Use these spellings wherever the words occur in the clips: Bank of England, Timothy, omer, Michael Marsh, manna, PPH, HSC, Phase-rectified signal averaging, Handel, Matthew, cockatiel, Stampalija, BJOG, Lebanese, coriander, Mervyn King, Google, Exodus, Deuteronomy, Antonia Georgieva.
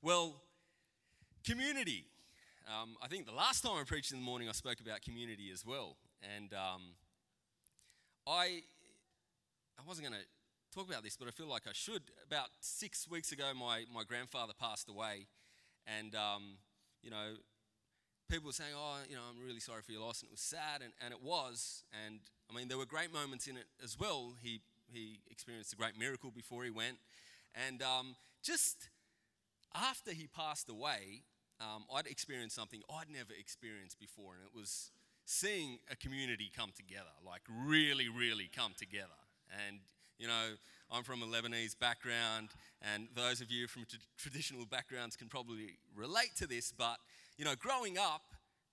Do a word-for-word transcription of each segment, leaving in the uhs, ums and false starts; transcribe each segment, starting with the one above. Well, community. Um, I think the last time I preached in the morning, I spoke about community as well. And um, I I wasn't going to talk about this, but I feel like I should. About six weeks ago, my, my grandfather passed away. And, um, you know, people were saying, oh, you know, I'm really sorry for your loss. And it was sad, and, and it was. And, I mean, there were great moments in it as well. He, he experienced a great miracle before he went. And um, just... After he passed away, um, I'd experienced something I'd never experienced before, and it was seeing a community come together, like really, really come together. And, you know, I'm from a Lebanese background, and those of you from t- traditional backgrounds can probably relate to this, but, you know, growing up,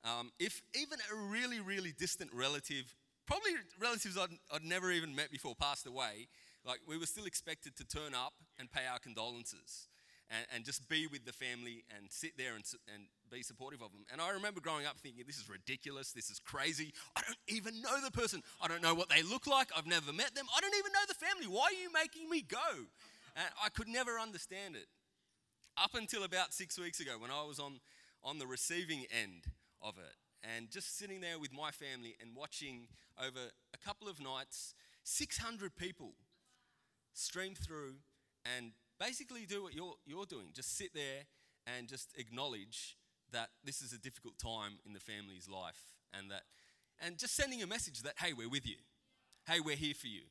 um, if even a really, really distant relative, probably relatives I'd, I'd never even met before passed away, like we were still expected to turn up and pay our condolences. And, and just be with the family and sit there and, and be supportive of them. And I remember growing up thinking, this is ridiculous, this is crazy. I don't even know the person. I don't know what they look like. I've never met them. I don't even know the family. Why are you making me go? And I could never understand it. Up until about six weeks ago when I was on, on the receiving end of it and just sitting there with my family and watching over a couple of nights, six hundred people stream through and basically do what you're, you're doing. Just sit there and just acknowledge that this is a difficult time in the family's life, and that, and just sending a message that, hey, we're with you. Hey, we're here for you.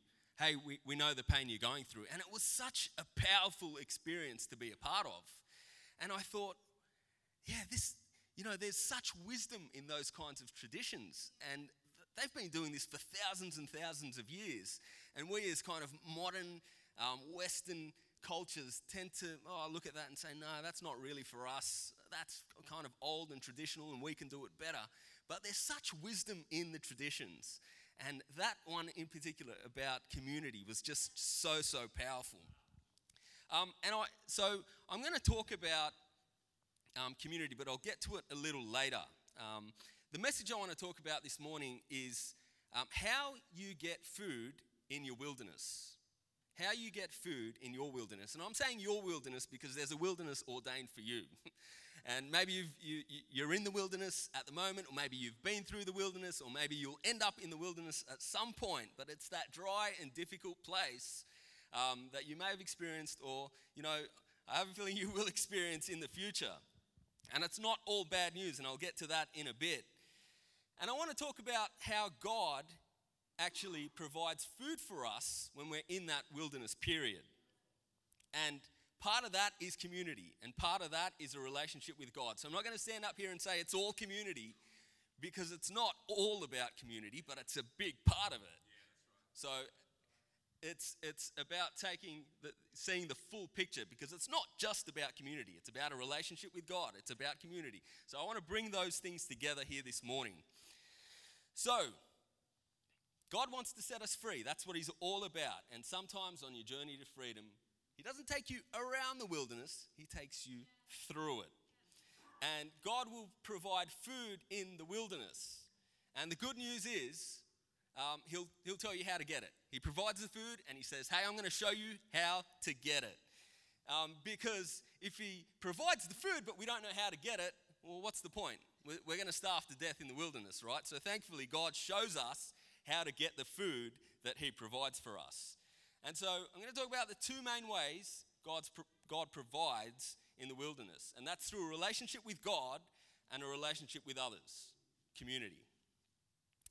Hey, we, we know the pain you're going through. And it was such a powerful experience to be a part of. And I thought, yeah, this, you know, there's such wisdom in those kinds of traditions. And they've been doing this for thousands and thousands of years. And we as kind of modern um, Western cultures tend to oh, look at that and say, no, that's not really for us. That's kind of old and traditional and we can do it better. But there's such wisdom in the traditions. And that one in particular about community was just so, so powerful. Um, and I, so I'm going to talk about um, community, but I'll get to it a little later. Um, the message I want to talk about this morning is um, how you get food in your wilderness. How you get food in your wilderness. And I'm saying your wilderness because there's a wilderness ordained for you. And maybe you've, you, you're in the wilderness at the moment, or maybe you've been through the wilderness, or maybe you'll end up in the wilderness at some point, but it's that dry and difficult place um, that you may have experienced, or, you know, I have a feeling you will experience in the future. And it's not all bad news, and I'll get to that in a bit. And I want to talk about how God actually provides food for us when we're in that wilderness period. And part of that is community, and part of that is a relationship with God. So I'm not going to stand up here and say it's all community, because it's not all about community, but it's a big part of it. Yeah, that's right. So it's it's about taking the, seeing the full picture, because it's not just about community, it's about a relationship with God, it's about community. So I want to bring those things together here this morning. So God wants to set us free. That's what he's all about. And sometimes on your journey to freedom, he doesn't take you around the wilderness. He takes you through it. And God will provide food in the wilderness. And the good news is um, he'll, he'll tell you how to get it. He provides the food and he says, hey, I'm going to show you how to get it. Um, because if he provides the food but we don't know how to get it, well, what's the point? We're, we're going to starve to death in the wilderness, right? So thankfully, God shows us how to get the food that he provides for us. And so I'm going to talk about the two main ways God's, God provides in the wilderness. And that's through a relationship with God and a relationship with others, community.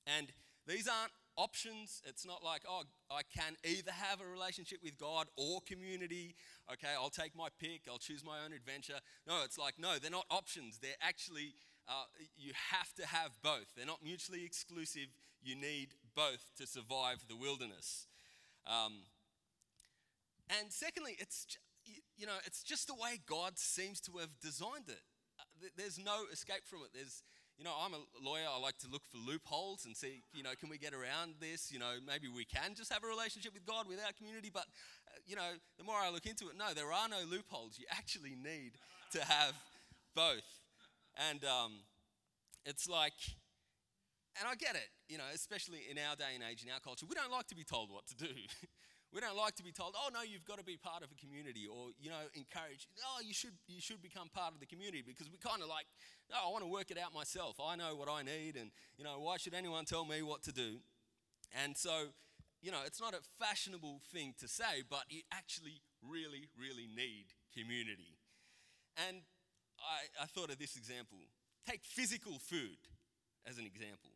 And these aren't options. It's not like, oh, I can either have a relationship with God or community. Okay, I'll take my pick. I'll choose my own adventure. No, it's like, no, they're not options. They're actually, uh, you have to have both. They're not mutually exclusive. You need both to survive the wilderness. Um, and secondly, it's ju- you know it's just the way God seems to have designed it. Uh, there's no escape from it. There's you know I'm a lawyer. I like to look for loopholes and see you know can we get around this? You know maybe we can just have a relationship with God without community. But uh, you know the more I look into it, no, there are no loopholes. You actually need to have both. And um, it's like. And I get it, you know, especially in our day and age, in our culture, we don't like to be told what to do. We don't like to be told, oh, no, you've got to be part of a community, or, you know, encourage, oh, you should you should become part of the community, because we kind of like, no, I want to work it out myself. I know what I need, and, you know, why should anyone tell me what to do? And so, you know, it's not a fashionable thing to say, but you actually really, really need community. And I, I thought of this example. Take physical food as an example.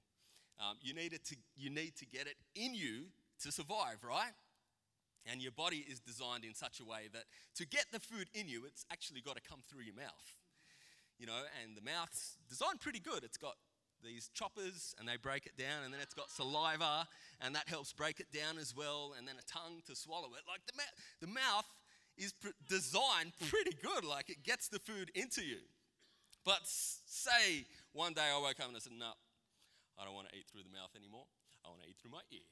Um, you need it to, you need to get it in you to survive, right? And your body is designed in such a way that to get the food in you, it's actually got to come through your mouth. You know, and the mouth's designed pretty good. It's got these choppers, and they break it down, and then it's got saliva, and that helps break it down as well, and then a tongue to swallow it. Like the, ma- the mouth is pr- designed pretty good, like it gets the food into you. But say one day I woke up and I said, no, I don't want to eat through the mouth anymore. I want to eat through my ear.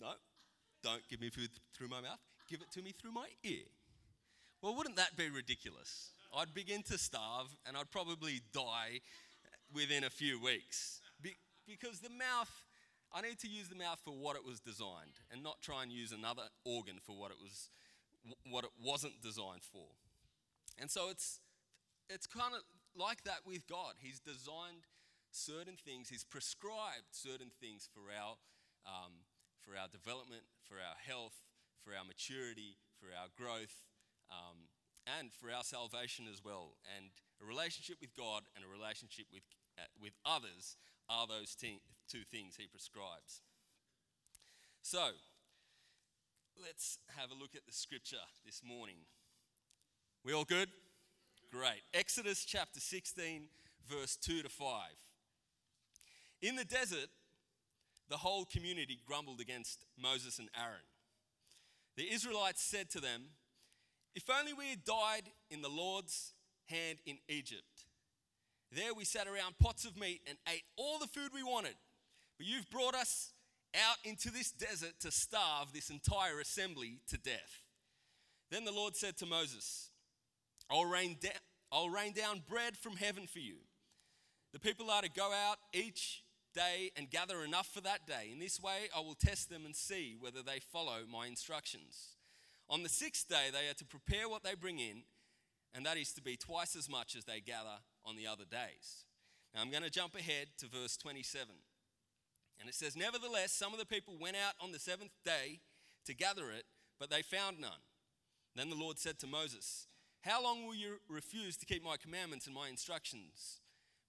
No, don't give me food th- through my mouth. Give it to me through my ear. Well, wouldn't that be ridiculous? I'd begin to starve, and I'd probably die within a few weeks. Be- because the mouth, I need to use the mouth for what it was designed, and not try and use another organ for what it was, w- what it wasn't designed for. And so it's, it's kind of like that with God. He's designed certain things. He's prescribed certain things for our, um, for our development, for our health, for our maturity, for our growth, um, and for our salvation as well. And a relationship with God and a relationship with uh, with others are those t- two things he prescribes. So, let's have a look at the scripture this morning. We all good? Great. Exodus chapter sixteen, verse two to five. In the desert, the whole community grumbled against Moses and Aaron. The Israelites said to them, if only we had died in the Lord's hand in Egypt. There we sat around pots of meat and ate all the food we wanted. But you've brought us out into this desert to starve this entire assembly to death. Then the Lord said to Moses, I'll rain, da- I'll rain down bread from heaven for you. The people are to go out each day and gather enough for that day. In this way, I will test them and see whether they follow my instructions. On the sixth day, they are to prepare what they bring in, and that is to be twice as much as they gather on the other days. Now, I'm going to jump ahead to verse twenty-seven. And it says, nevertheless, some of the people went out on the seventh day to gather it, but they found none. Then the Lord said to Moses, how long will you refuse to keep my commandments and my instructions?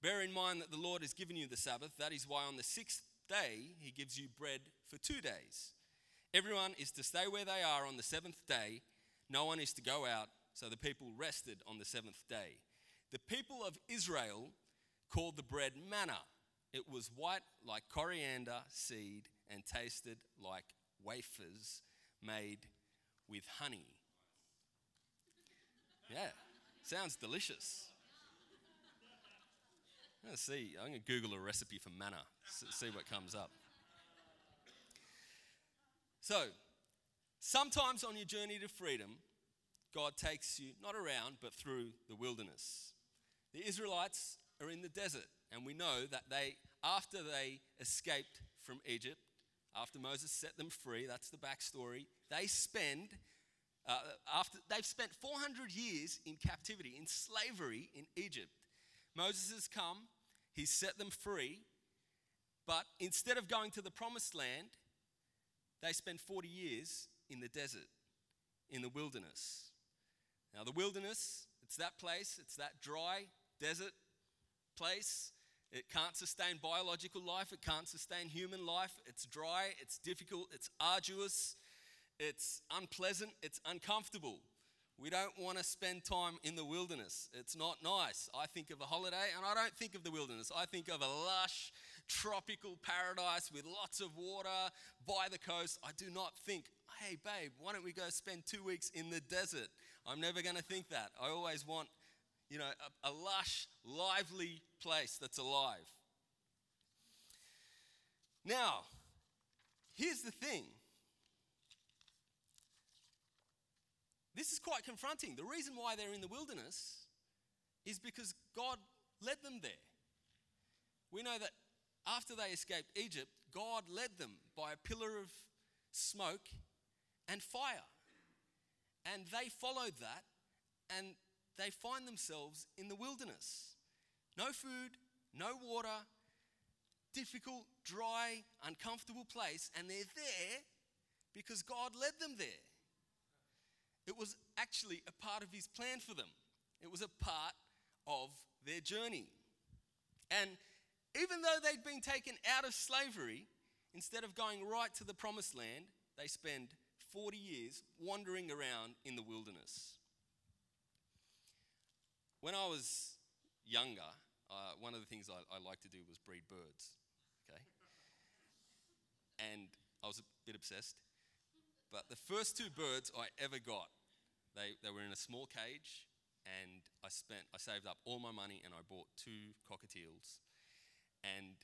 Bear in mind that the Lord has given you the Sabbath. That is why on the sixth day, he gives you bread for two days. Everyone is to stay where they are on the seventh day. No one is to go out, so the people rested on the seventh day. The people of Israel called the bread manna. It was white like coriander seed and tasted like wafers made with honey. Yeah, sounds delicious. Let's see, I'm going to Google a recipe for manna, see what comes up. So, sometimes on your journey to freedom, God takes you not around, but through the wilderness. The Israelites are in the desert, and we know that they, after they escaped from Egypt, after Moses set them free, that's the backstory, they spend, uh, after they've spent four hundred years in captivity, in slavery in Egypt. Moses has come, he's set them free, but instead of going to the promised land, they spend forty years in the desert, in the wilderness. Now, the wilderness, it's that place, it's that dry desert place. It can't sustain biological life, it can't sustain human life. It's dry, it's difficult, it's arduous, it's unpleasant, it's uncomfortable. We don't want to spend time in the wilderness. It's not nice. I think of a holiday, and I don't think of the wilderness. I think of a lush, tropical paradise with lots of water by the coast. I do not think, hey, babe, why don't we go spend two weeks in the desert? I'm never going to think that. I always want, you know, a, a lush, lively place that's alive. Now, here's the thing. This is quite confronting. The reason why they're in the wilderness is because God led them there. We know that after they escaped Egypt, God led them by a pillar of smoke, and fire. And they followed that, and they find themselves in the wilderness. No food, no water, difficult, dry, uncomfortable place, and they're there because God led them there. It was actually a part of his plan for them. It was a part of their journey. And even though they'd been taken out of slavery, instead of going right to the promised land, they spend forty years wandering around in the wilderness. When I was younger, uh, one of the things I, I liked to do was breed birds, okay? And I was a bit obsessed. But the first two birds I ever got, they, they were in a small cage, and I spent, I saved up all my money and I bought two cockatiels. And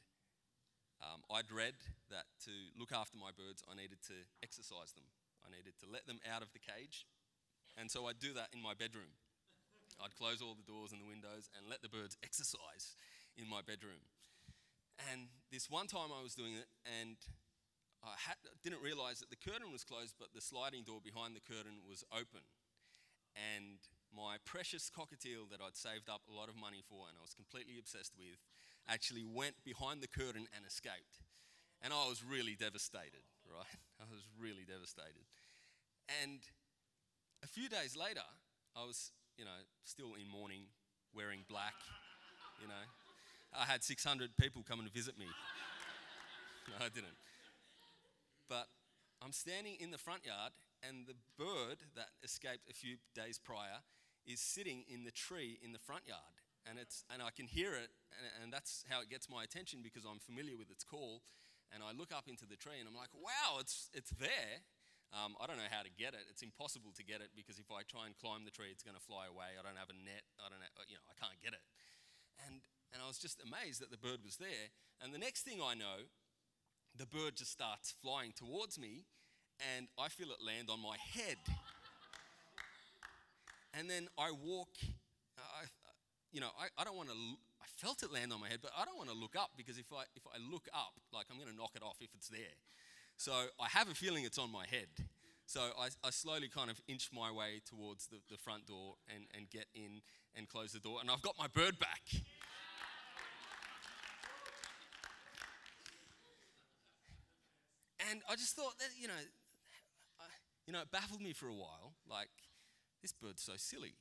um, I'd read that to look after my birds, I needed to exercise them. I needed to let them out of the cage. And so I'd do that in my bedroom. I'd close all the doors and the windows and let the birds exercise in my bedroom. And this one time I was doing it, and I had, didn't realize that the curtain was closed, but the sliding door behind the curtain was open. And my precious cockatiel that I'd saved up a lot of money for and I was completely obsessed with actually went behind the curtain and escaped. And I was really devastated, right? I was really devastated. And a few days later, I was, you know, still in mourning, wearing black, you know. I had six hundred people come and visit me. No, I didn't. But I'm standing in the front yard, and the bird that escaped a few days prior is sitting in the tree in the front yard. And it's and I can hear it, and, and that's how it gets my attention because I'm familiar with its call. And I look up into the tree, and I'm like, wow, it's it's there. Um, I don't know how to get it. It's impossible to get it because if I try and climb the tree, it's going to fly away. I don't have a net. I don't have, you know, I can't get it. And and I was just amazed that the bird was there. And the next thing I know, the bird just starts flying towards me, and I feel it land on my head. And then I walk. I, you know, I, I don't want to. I felt it land on my head, but I don't want to look up because if I if I look up, like I'm going to knock it off if it's there. So I have a feeling it's on my head. So I, I slowly kind of inch my way towards the, the front door and, and get in and close the door. And I've got my bird back. Yeah. And I just thought that, you know, I, you know, it baffled me for a while. Like, this bird's so silly.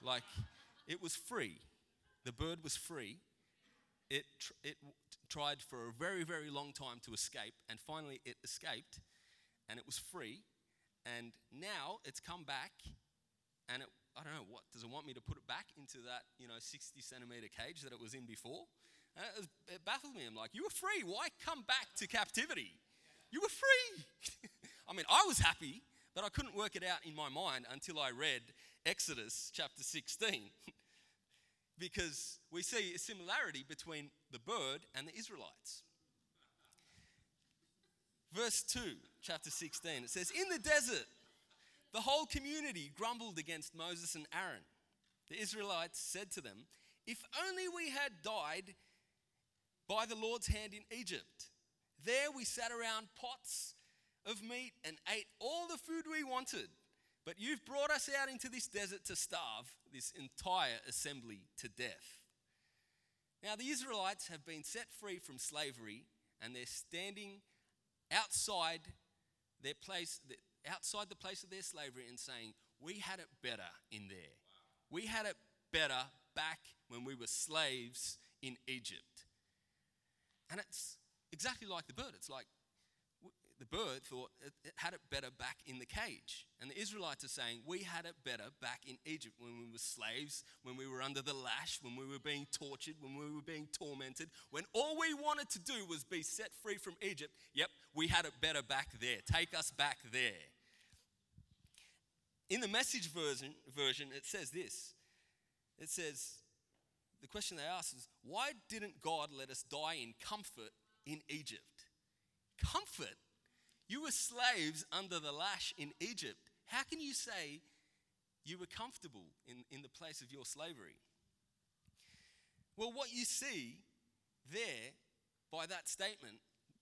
Like, it was free. The bird was free. It, tr- it tried for a very, very long time to escape, and finally it escaped, and it was free, and now it's come back, and it, I don't know, what, does it want me to put it back into that, you know, sixty centimetre cage that it was in before? And it, was, it baffled me. I'm like, you were free. Why come back to captivity? You were free. I mean, I was happy, but I couldn't work it out in my mind until I read Exodus chapter sixteen. Because we see a similarity between the bird and the Israelites. Verse two, chapter sixteen, it says, in the desert, the whole community grumbled against Moses and Aaron. The Israelites said to them, if only we had died by the Lord's hand in Egypt. There we sat around pots of meat and ate all the food we wanted. But you've brought us out into this desert to starve this entire assembly to death. Now the Israelites have been set free from slavery, and they're standing outside their place, outside the place of their slavery, and saying, "We had it better in there. Wow. We had it better back when we were slaves in Egypt." And it's exactly like the bird. It's like, the bird thought it, it had it better back in the cage. And the Israelites are saying, we had it better back in Egypt when we were slaves, when we were under the lash, when we were being tortured, when we were being tormented, when all we wanted to do was be set free from Egypt. Yep, we had it better back there. Take us back there. In the Message version, version it says this. It says, the question they ask is, why didn't God let us die in comfort in Egypt? Comfort? You were slaves under the lash in Egypt. How can you say you were comfortable in, in the place of your slavery? Well, what you see there by that statement,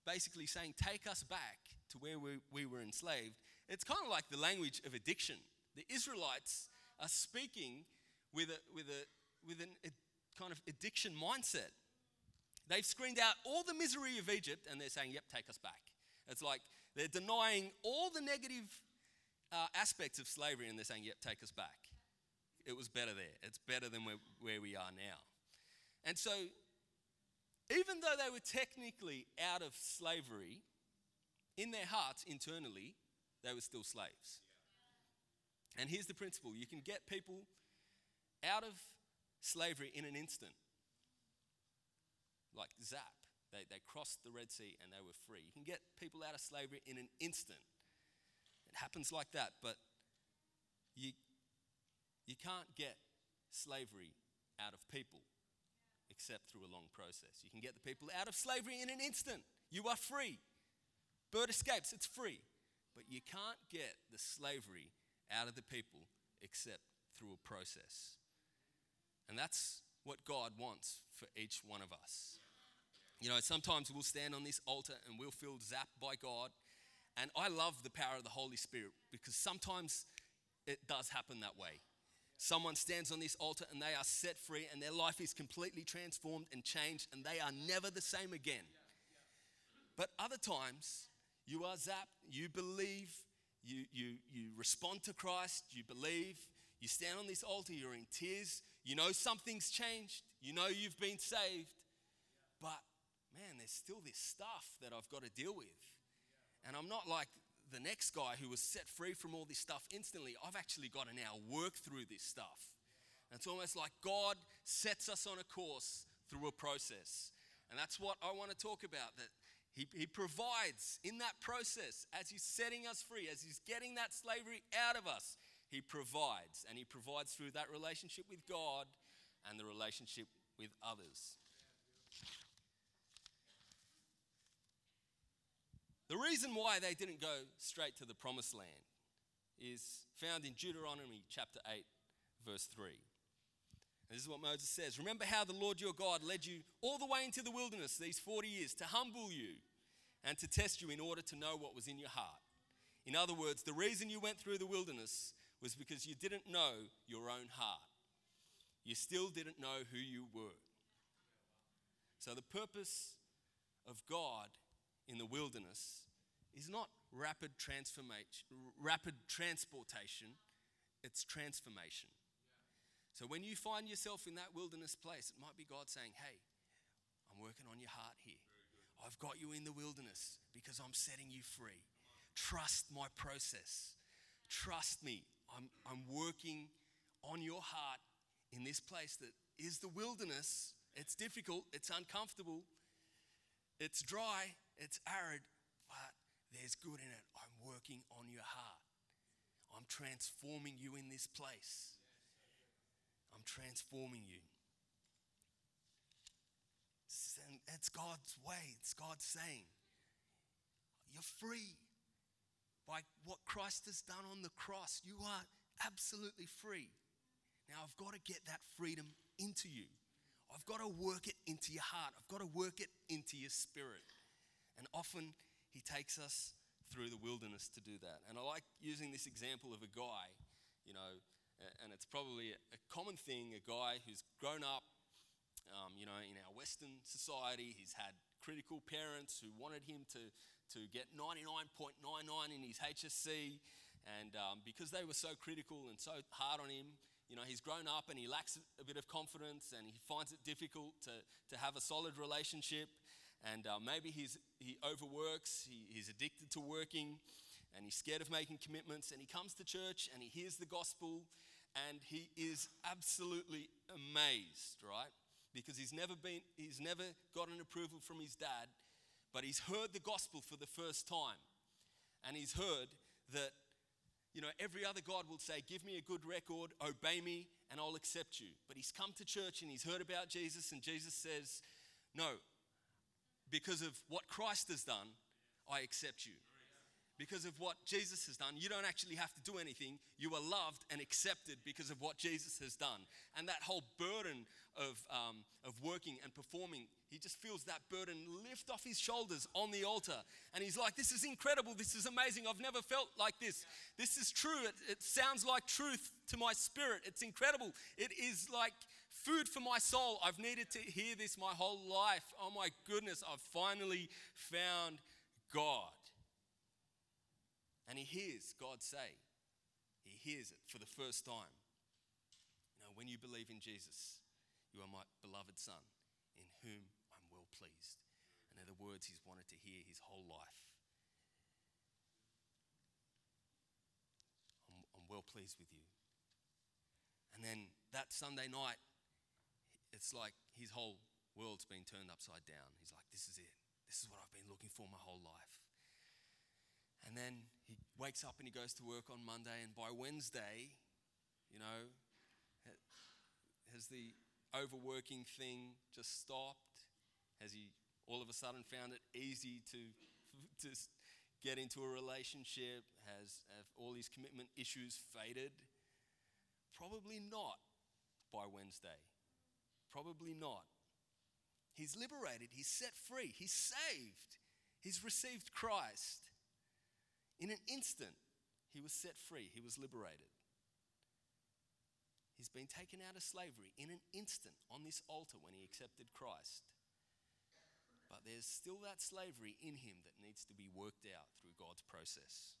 basically saying, take us back to where we, we were enslaved, it's kind of like the language of addiction. The Israelites are speaking with a with a with an, a kind of addiction mindset. They've screened out all the misery of Egypt, and they're saying, "Yep, take us back." It's like they're denying all the negative uh, aspects of slavery, and they're saying, "Yep, take us back. It was better there. It's better than where, where we are now." And so, even though they were technically out of slavery, in their hearts internally, they were still slaves. And here's the principle: you can get people out of slavery in an instant. Like zap, they, they crossed the Red Sea and they were free. You can get people out of slavery in an instant. It happens like that, but you, you can't get slavery out of people except through a long process. You can get the people out of slavery in an instant. You are free. Bird escapes, it's free. But you can't get the slavery out of the people except through a process. And that's what God wants for each one of us. You know, sometimes we'll stand on this altar and we'll feel zapped by God. And I love the power of the Holy Spirit, because sometimes it does happen that way. Someone stands on this altar and they are set free and their life is completely transformed and changed and they are never the same again. But other times you are zapped, you believe, you, you, you respond to Christ, you believe. You stand on this altar, you're in tears, you know something's changed, you know you've been saved, but man, there's still this stuff that I've got to deal with. And I'm not like the next guy who was set free from all this stuff instantly. I've actually got to now work through this stuff. And it's almost like God sets us on a course through a process. And that's what I want to talk about, that He, he provides in that process, as He's setting us free, as He's getting that slavery out of us. He provides, and He provides through that relationship with God and the relationship with others. The reason why they didn't go straight to the promised land is found in Deuteronomy chapter eight, verse three. And this is what Moses says: "Remember how the Lord your God led you all the way into the wilderness these forty years to humble you and to test you in order to know what was in your heart. In other words, the reason you went through the wilderness was because you didn't know your own heart. You still didn't know who you were." So the purpose of God in the wilderness is not rapid transformation, rapid transportation, it's transformation. So when you find yourself in that wilderness place, it might be God saying, "Hey, I'm working on your heart here. I've got you in the wilderness because I'm setting you free. Trust my process. Trust me. I'm, I'm working on your heart in this place that is the wilderness. It's difficult. It's uncomfortable. It's dry. It's arid. But there's good in it. I'm working on your heart. I'm transforming you in this place. I'm transforming you." It's God's way. It's God saying, "You're free. By what Christ has done on the cross, you are absolutely free. Now I've got to get that freedom into you. I've got to work it into your heart. I've got to work it into your spirit." And often He takes us through the wilderness to do that. And I like using this example of a guy, you know, and it's probably a common thing, a guy who's grown up, um, you know, in our Western society. He's had critical parents who wanted him to, to get ninety-nine point nine nine in his H S C, and um, because they were so critical and so hard on him, you know, he's grown up and he lacks a bit of confidence and he finds it difficult to, to have a solid relationship, and uh, maybe he's, he overworks, he, he's addicted to working, and he's scared of making commitments, and he comes to church and he hears the gospel and he is absolutely amazed, right? Because he's never been, he's never gotten approval from his dad, but he's heard the gospel for the first time. And he's heard that, you know, every other God will say, "Give me a good record, obey me, and I'll accept you." But he's come to church and he's heard about Jesus, and Jesus says, "No, because of what Christ has done, I accept you. because of what Jesus has done. You don't actually have to do anything. You are loved and accepted because of what Jesus has done. And that whole burden of, um, of working and performing, he just feels that burden lift off his shoulders on the altar. And he's like, this is incredible. This is amazing. I've never felt like this. This is true. It, it sounds like truth to my spirit. It's incredible. It is like food for my soul. I've needed to hear this my whole life. Oh my goodness, I've finally found God. And he hears God say, he hears it for the first time. You know, when you believe in Jesus, you are my beloved son, in whom I'm well pleased. And they're the words he's wanted to hear his whole life. I'm, I'm well pleased with you. And then that Sunday night, it's like his whole world's been turned upside down. He's like, this is it. This is what I've been looking for my whole life. And then he wakes up and he goes to work on Monday. And by Wednesday, you know, has the overworking thing just stopped? Has he all of a sudden found it easy to just get into a relationship? Has, have all his commitment issues faded? Probably not by Wednesday. Probably not. He's liberated. He's set free. He's saved. He's received Christ. In an instant, he was set free. He was liberated. He's been taken out of slavery in an instant on this altar when he accepted Christ. But there's still that slavery in him that needs to be worked out through God's process.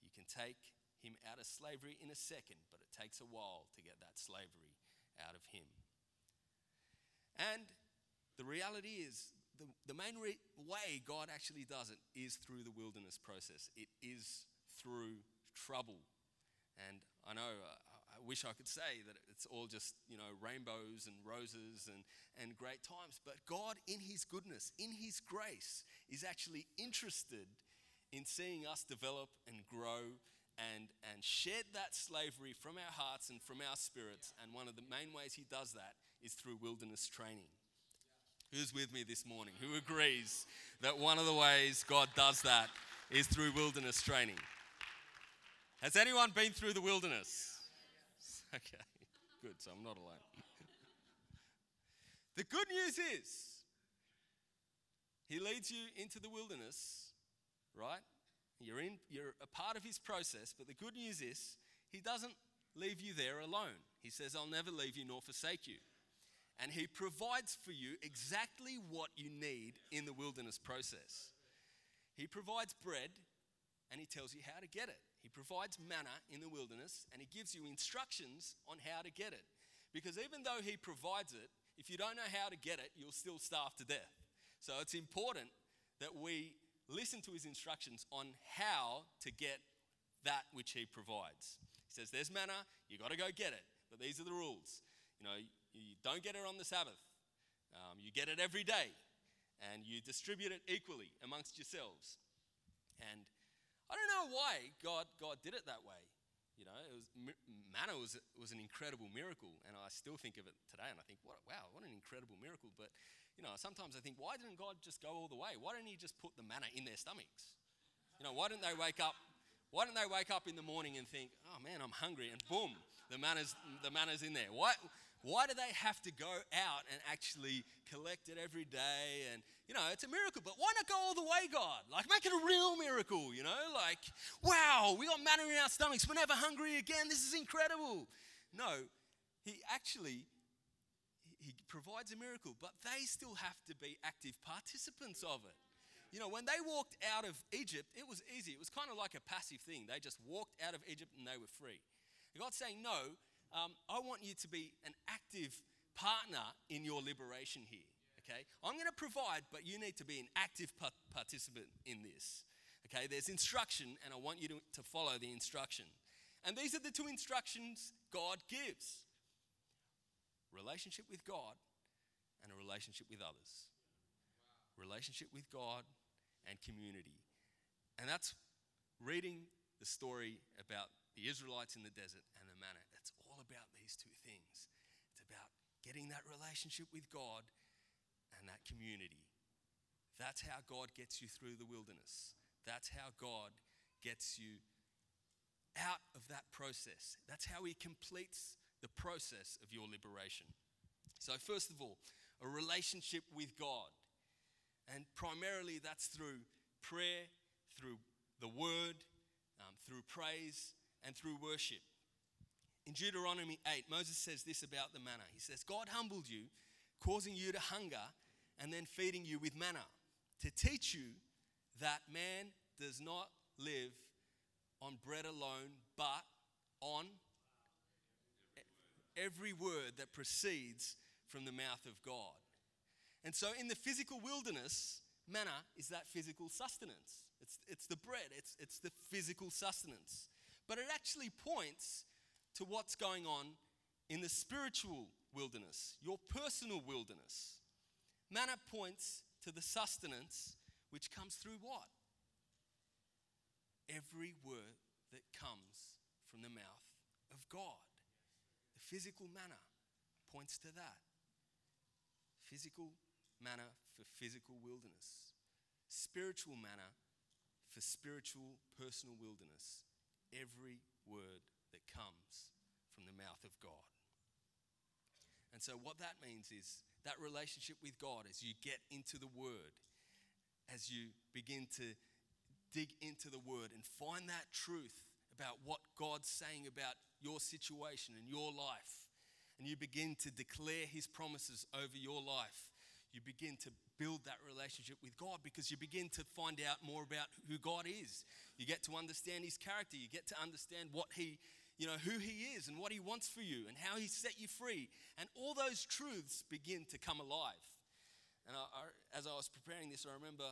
You can take him out of slavery in a second, but it takes a while to get that slavery out of him. And the reality is, The, the main re- way God actually does it is through the wilderness process. It is through trouble. And I know, uh, I wish I could say that it's all just, you know, rainbows and roses and, and great times. But God, in his goodness, in his grace, is actually interested in seeing us develop and grow and, and shed that slavery from our hearts and from our spirits. And one of the main ways he does that is through wilderness training. Who's with me this morning? Who agrees that one of the ways God does that is through wilderness training? Has anyone been through the wilderness? Okay, good, so I'm not alone. The good news is, he leads you into the wilderness, right? You're in, you're a part of his process, but the good news is, he doesn't leave you there alone. He says, I'll never leave you nor forsake you. And he provides for you exactly what you need in the wilderness process. He provides bread and he tells you how to get it. He provides manna in the wilderness and he gives you instructions on how to get it. Because even though he provides it, if you don't know how to get it, you'll still starve to death. So it's important that we listen to his instructions on how to get that which he provides. He says, there's manna, you got to go get it. But these are the rules. You know, you don't get it on the Sabbath. Um, you get it every day. And you distribute it equally amongst yourselves. And I don't know why God, God did it that way. You know, it was, manna was, was an incredible miracle. And I still think of it today and I think, what, wow, what an incredible miracle. But, you know, sometimes I think, why didn't God just go all the way? Why didn't he just put the manna in their stomachs? You know, why didn't they wake up? Why don't they wake up in the morning and think, oh man, I'm hungry, and boom, the manna's, the manna's in there. Why, why do they have to go out and actually collect it every day? And, you know, it's a miracle, but why not go all the way, God? Like, make it a real miracle, you know? Like, wow, we got manna in our stomachs. We're never hungry again. This is incredible. No, he actually, he provides a miracle, but they still have to be active participants of it. You know, when they walked out of Egypt, it was easy. It was kind of like a passive thing. They just walked out of Egypt and they were free. And God's saying, no, um, I want you to be an active partner in your liberation here, okay? I'm going to provide, but you need to be an active pa- participant in this, okay? There's instruction, and I want you to, to follow the instruction. And these are the two instructions God gives. Relationship with God and a relationship with others. Relationship with God and community. And that's reading the story about the Israelites in the desert and the manna. It's all about these two things. It's about getting that relationship with God and that community. That's how God gets you through the wilderness. That's how God gets you out of that process. That's how he completes the process of your liberation. So first of all, a relationship with God. And primarily that's through prayer, through the word, um, through praise, and through worship. In Deuteronomy eight, Moses says this about the manna. He says, God humbled you, causing you to hunger, and then feeding you with manna to teach you that man does not live on bread alone, but on every word that proceeds from the mouth of God. And so in the physical wilderness, manna is that physical sustenance. It's, it's the bread, it's, it's the physical sustenance. But it actually points to what's going on in the spiritual wilderness, your personal wilderness. Manna points to the sustenance which comes through what? Every word that comes from the mouth of God. The physical manna points to that. Physical manna for physical wilderness. Spiritual manna for spiritual personal wilderness. Every word that comes from the mouth of God. And so what that means is that relationship with God, as you get into the word, as you begin to dig into the word and find that truth about what God's saying about your situation and your life, and you begin to declare his promises over your life, you begin to build that relationship with God because you begin to find out more about who God is. You get to understand his character. You get to understand what he, you know, who he is and what he wants for you and how he set you free. And all those truths begin to come alive. And I, I, as I was preparing this, I remember,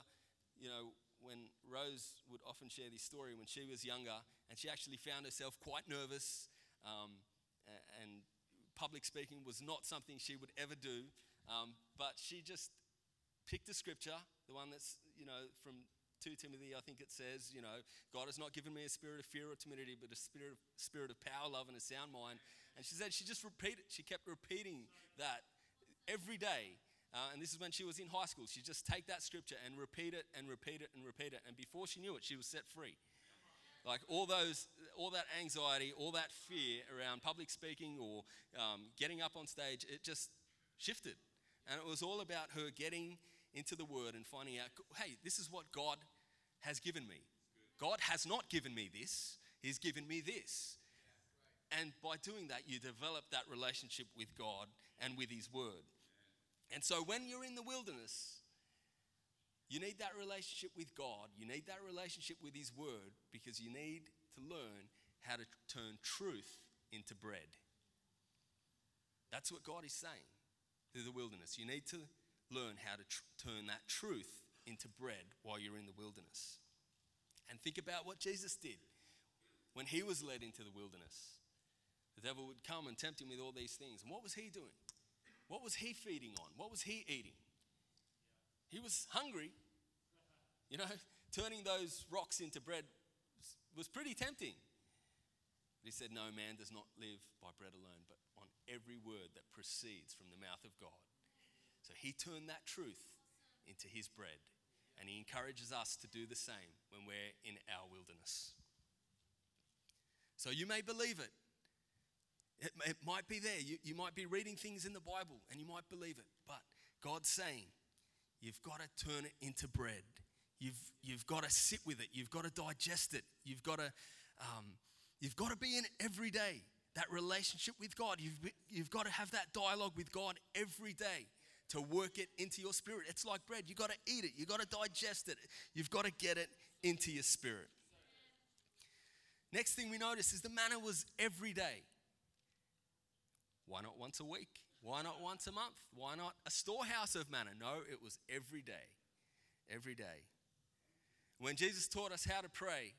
you know, when Rose would often share this story when she was younger, and she actually found herself quite nervous, um, and public speaking was not something she would ever do. Um, but she just picked a scripture, the one that's, you know, from Second Timothy, I think it says, you know, God has not given me a spirit of fear or timidity, but a spirit of, spirit of power, love, and a sound mind. And she said she just repeated, she kept repeating that every day. Uh, and this is when she was in high school. She'd just take that scripture and repeat it and repeat it and repeat it. And before she knew it, she was set free. Like all those, all that anxiety, all that fear around public speaking or um, getting up on stage, it just shifted. And it was all about her getting into the word and finding out, hey, this is what God has given me. God has not given me this. He's given me this. And by doing that, you develop that relationship with God and with his word. And so when you're in the wilderness, you need that relationship with God. You need that relationship with his word because you need to learn how to turn truth into bread. That's what God is saying through the wilderness. You need to learn how to tr- turn that truth into bread while you're in the wilderness. And think about what Jesus did when he was led into the wilderness. The devil would come and tempt him with all these things. And what was he doing? What was he feeding on? What was he eating? He was hungry. You know, turning those rocks into bread was pretty tempting. But he said, no, man does not live by bread alone, but on every word that proceeds from the mouth of God. So he turned that truth into his bread. And he encourages us to do the same when we're in our wilderness. So you may believe it. It, it might be there. You, you might be reading things in the Bible and you might believe it. But God's saying, you've got to turn it into bread. You've, you've got to sit with it. You've got to digest it. You've got to, um, you've got to be in it every day. That relationship with God. You've, you've got to have that dialogue with God every day to work it into your spirit. It's like bread. You've got to eat it. You've got to digest it. You've got to get it into your spirit. Next thing we notice is the manna was every day. Why not once a week? Why not once a month? Why not a storehouse of manna? No, it was every day, every day. When Jesus taught us how to pray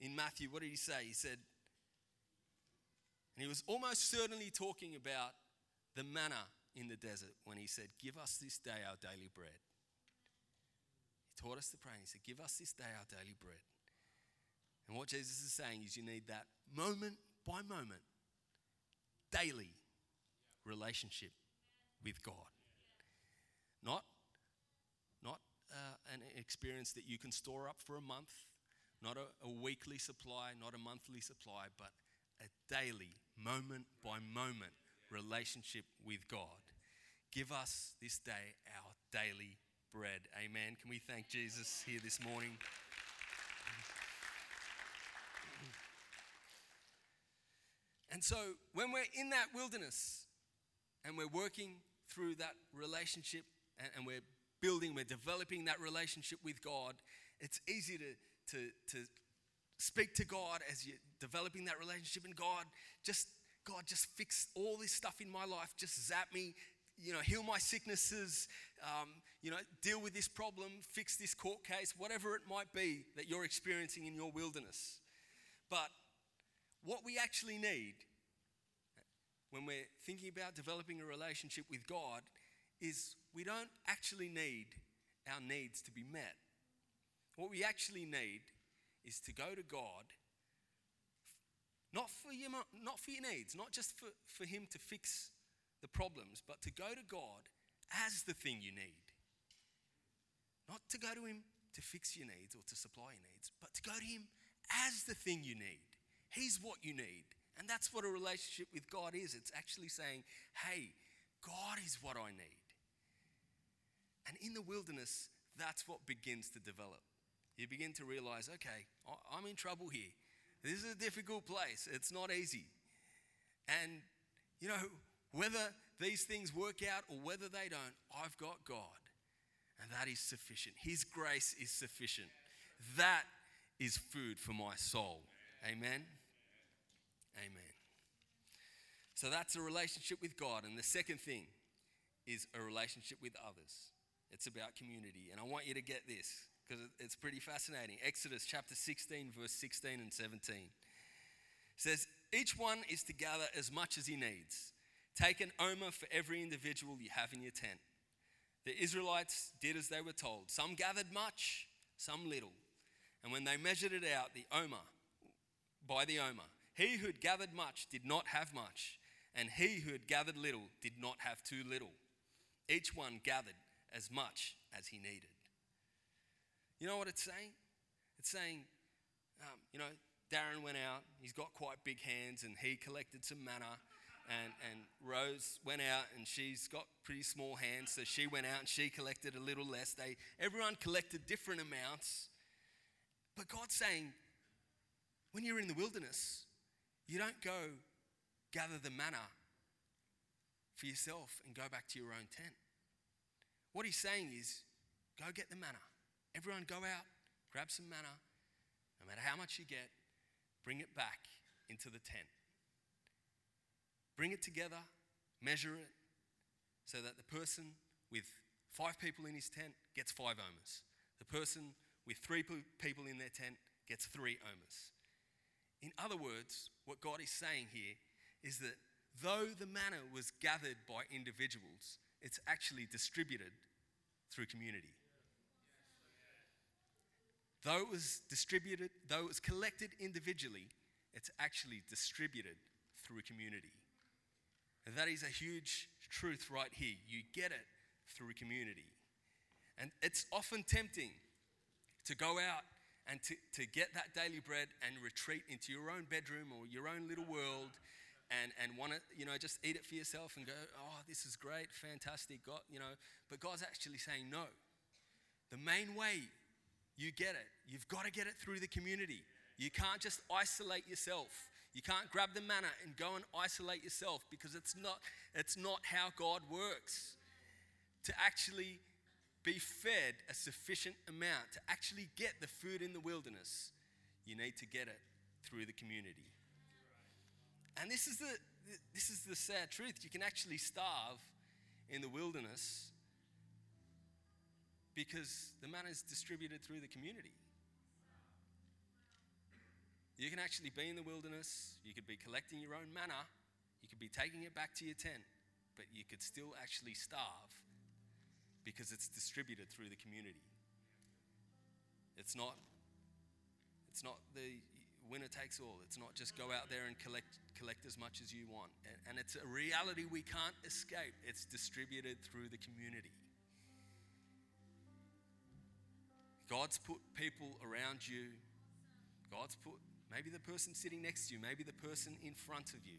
in Matthew, what did he say? He said, and he was almost certainly talking about the manna in the desert when he said, give us this day our daily bread. He taught us to pray and he said, give us this day our daily bread. And what Jesus is saying is you need that moment by moment daily relationship with God. Not, not uh, an experience that you can store up for a month, not a, a weekly supply, not a monthly supply, but a daily, moment by moment relationship with God. Give us this day our daily bread. Amen. Can we thank Jesus here this morning? And so when we're in that wilderness and we're working through that relationship and, and we're building, we're developing that relationship with God, it's easy to, to, to speak to God as you're developing that relationship. And God, just God, just fix all this stuff in my life. Just zap me, you know, heal my sicknesses, um, you know, deal with this problem, fix this court case, whatever it might be that you're experiencing in your wilderness. But what we actually need when we're thinking about developing a relationship with God is we don't actually need our needs to be met. What we actually need is to go to God, not for your, not for your needs, not just for, for Him to fix the problems, but to go to God as the thing you need. Not to go to Him to fix your needs or to supply your needs, but to go to Him as the thing you need. He's what you need. And that's what a relationship with God is. It's actually saying, hey, God is what I need. And in the wilderness, that's what begins to develop. You begin to realize, okay, I'm in trouble here. This is a difficult place. It's not easy. And, you know, whether these things work out or whether they don't, I've got God. And that is sufficient. His grace is sufficient. That is food for my soul. Amen? Amen. So that's a relationship with God. And the second thing is a relationship with others. It's about community. And I want you to get this because it's pretty fascinating. Exodus chapter sixteen, verse sixteen and seventeen. It says, each one is to gather as much as he needs. Take an omer for every individual you have in your tent. The Israelites did as they were told. Some gathered much, some little. And when they measured it out, the omer... by the omer. He who had gathered much did not have much, and he who had gathered little did not have too little. Each one gathered as much as he needed. You know what it's saying? It's saying, um, you know, Darren went out, he's got quite big hands, and he collected some manna, and, and Rose went out, and she's got pretty small hands, so she went out and she collected a little less. They, everyone collected different amounts, but God's saying, when you're in the wilderness, you don't go gather the manna for yourself and go back to your own tent. What he's saying is, go get the manna. Everyone go out, grab some manna. No matter how much you get, bring it back into the tent. Bring it together, measure it, so that the person with five people in his tent gets five omers. The person with three people in their tent gets three omers. In other words, what God is saying here is that though the manna was gathered by individuals, it's actually distributed through community. Though it was distributed, though it was collected individually, it's actually distributed through community. And that is a huge truth right here. You get it through community. And it's often tempting to go out and to, to get that daily bread and retreat into your own bedroom or your own little world and, and want to, you know, just eat it for yourself and go, oh, this is great, fantastic, God, you know. But God's actually saying, no, the main way you get it, you've got to get it through the community. You can't just isolate yourself. You can't grab the manna and go and isolate yourself because it's not, it's not how God works. To actually be fed a sufficient amount to actually get the food in the wilderness, you need to get it through the community. And this is the this is the sad truth. You can actually starve in the wilderness because the manna is distributed through the community. You can actually be in the wilderness, you could be collecting your own manna, you could be taking it back to your tent, but you could still actually starve because it's distributed through the community. It's not it's not the winner takes all. It's not just go out there and collect collect as much as you want. And, and it's a reality we can't escape. It's distributed through the community. God's put people around you. God's put maybe the person sitting next to you, maybe the person in front of you.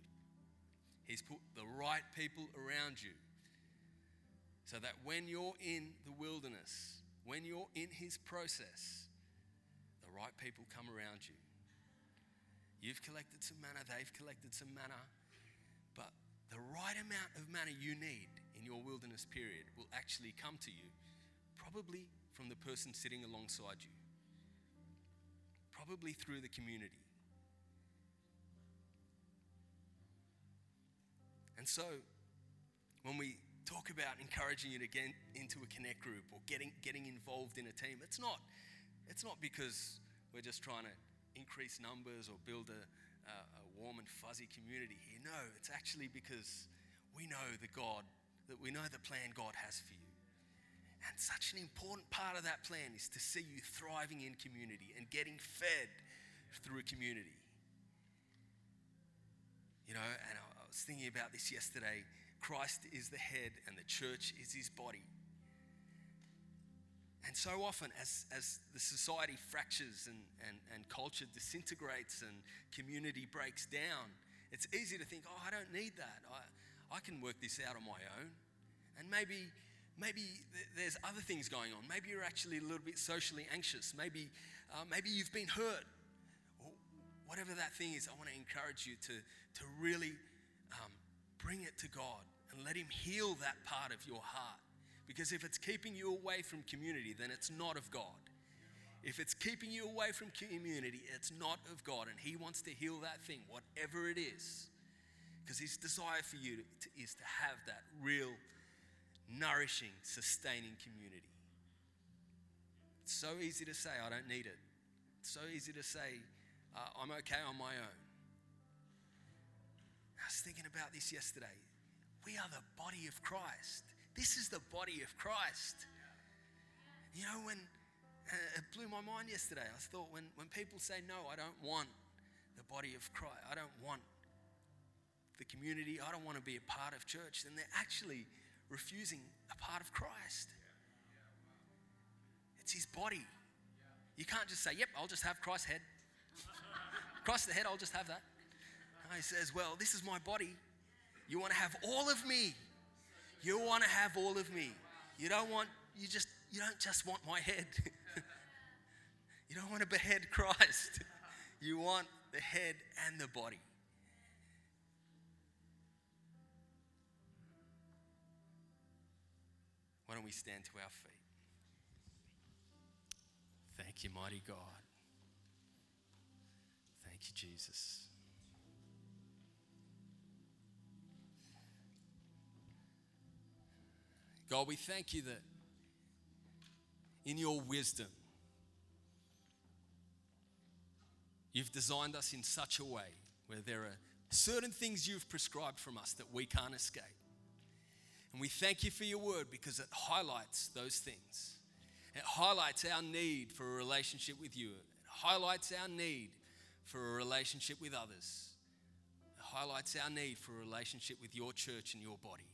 He's put the right people around you so that when you're in the wilderness, when you're in His process, the right people come around you. You've collected some manna, they've collected some manna, but the right amount of manna you need in your wilderness period will actually come to you, probably from the person sitting alongside you, probably through the community. And so, when we talk about encouraging you to get into a connect group or getting getting involved in a team, it's not it's not because we're just trying to increase numbers or build a, a, a warm and fuzzy community here. No, it's actually because we know the God, that we know the plan God has for you. And such an important part of that plan is to see you thriving in community and getting fed through community. You know, and I, I was thinking about this yesterday. Christ is the head and the church is His body. And so often as, as the society fractures and, and, and culture disintegrates and community breaks down, it's easy to think, oh, I don't need that. I, I can work this out on my own. And maybe maybe th- there's other things going on. Maybe you're actually a little bit socially anxious. Maybe, uh, maybe you've been hurt. Or whatever that thing is, I want to encourage you to, to really um, bring it to God and let Him heal that part of your heart. Because if it's keeping you away from community, then it's not of God. If it's keeping you away from community, it's not of God. And He wants to heal that thing, whatever it is. Because His desire for you to, to, is to have that real, nourishing, sustaining community. It's so easy to say, I don't need it. It's so easy to say, uh, I'm okay on my own. I was thinking about this yesterday. We are the body of Christ. This is the body of Christ. You know, when uh, it blew my mind yesterday, I thought when, when people say, no, I don't want the body of Christ, I don't want the community, I don't want to be a part of church, then they're actually refusing a part of Christ. It's His body. You can't just say, yep, I'll just have Christ's head. Christ the head, I'll just have that. No, He says, well, this is my body. You want to have all of me. You want to have all of me. You don't want, you just, you don't just want my head. You don't want to behead Christ. You want the head and the body. Why don't we stand to our feet? Thank you, mighty God. Thank you, Jesus. God, we thank You that in Your wisdom, You've designed us in such a way where there are certain things You've prescribed from us that we can't escape. And we thank You for Your word because it highlights those things. It highlights our need for a relationship with You. It highlights our need for a relationship with others. It highlights our need for a relationship with Your church and Your body.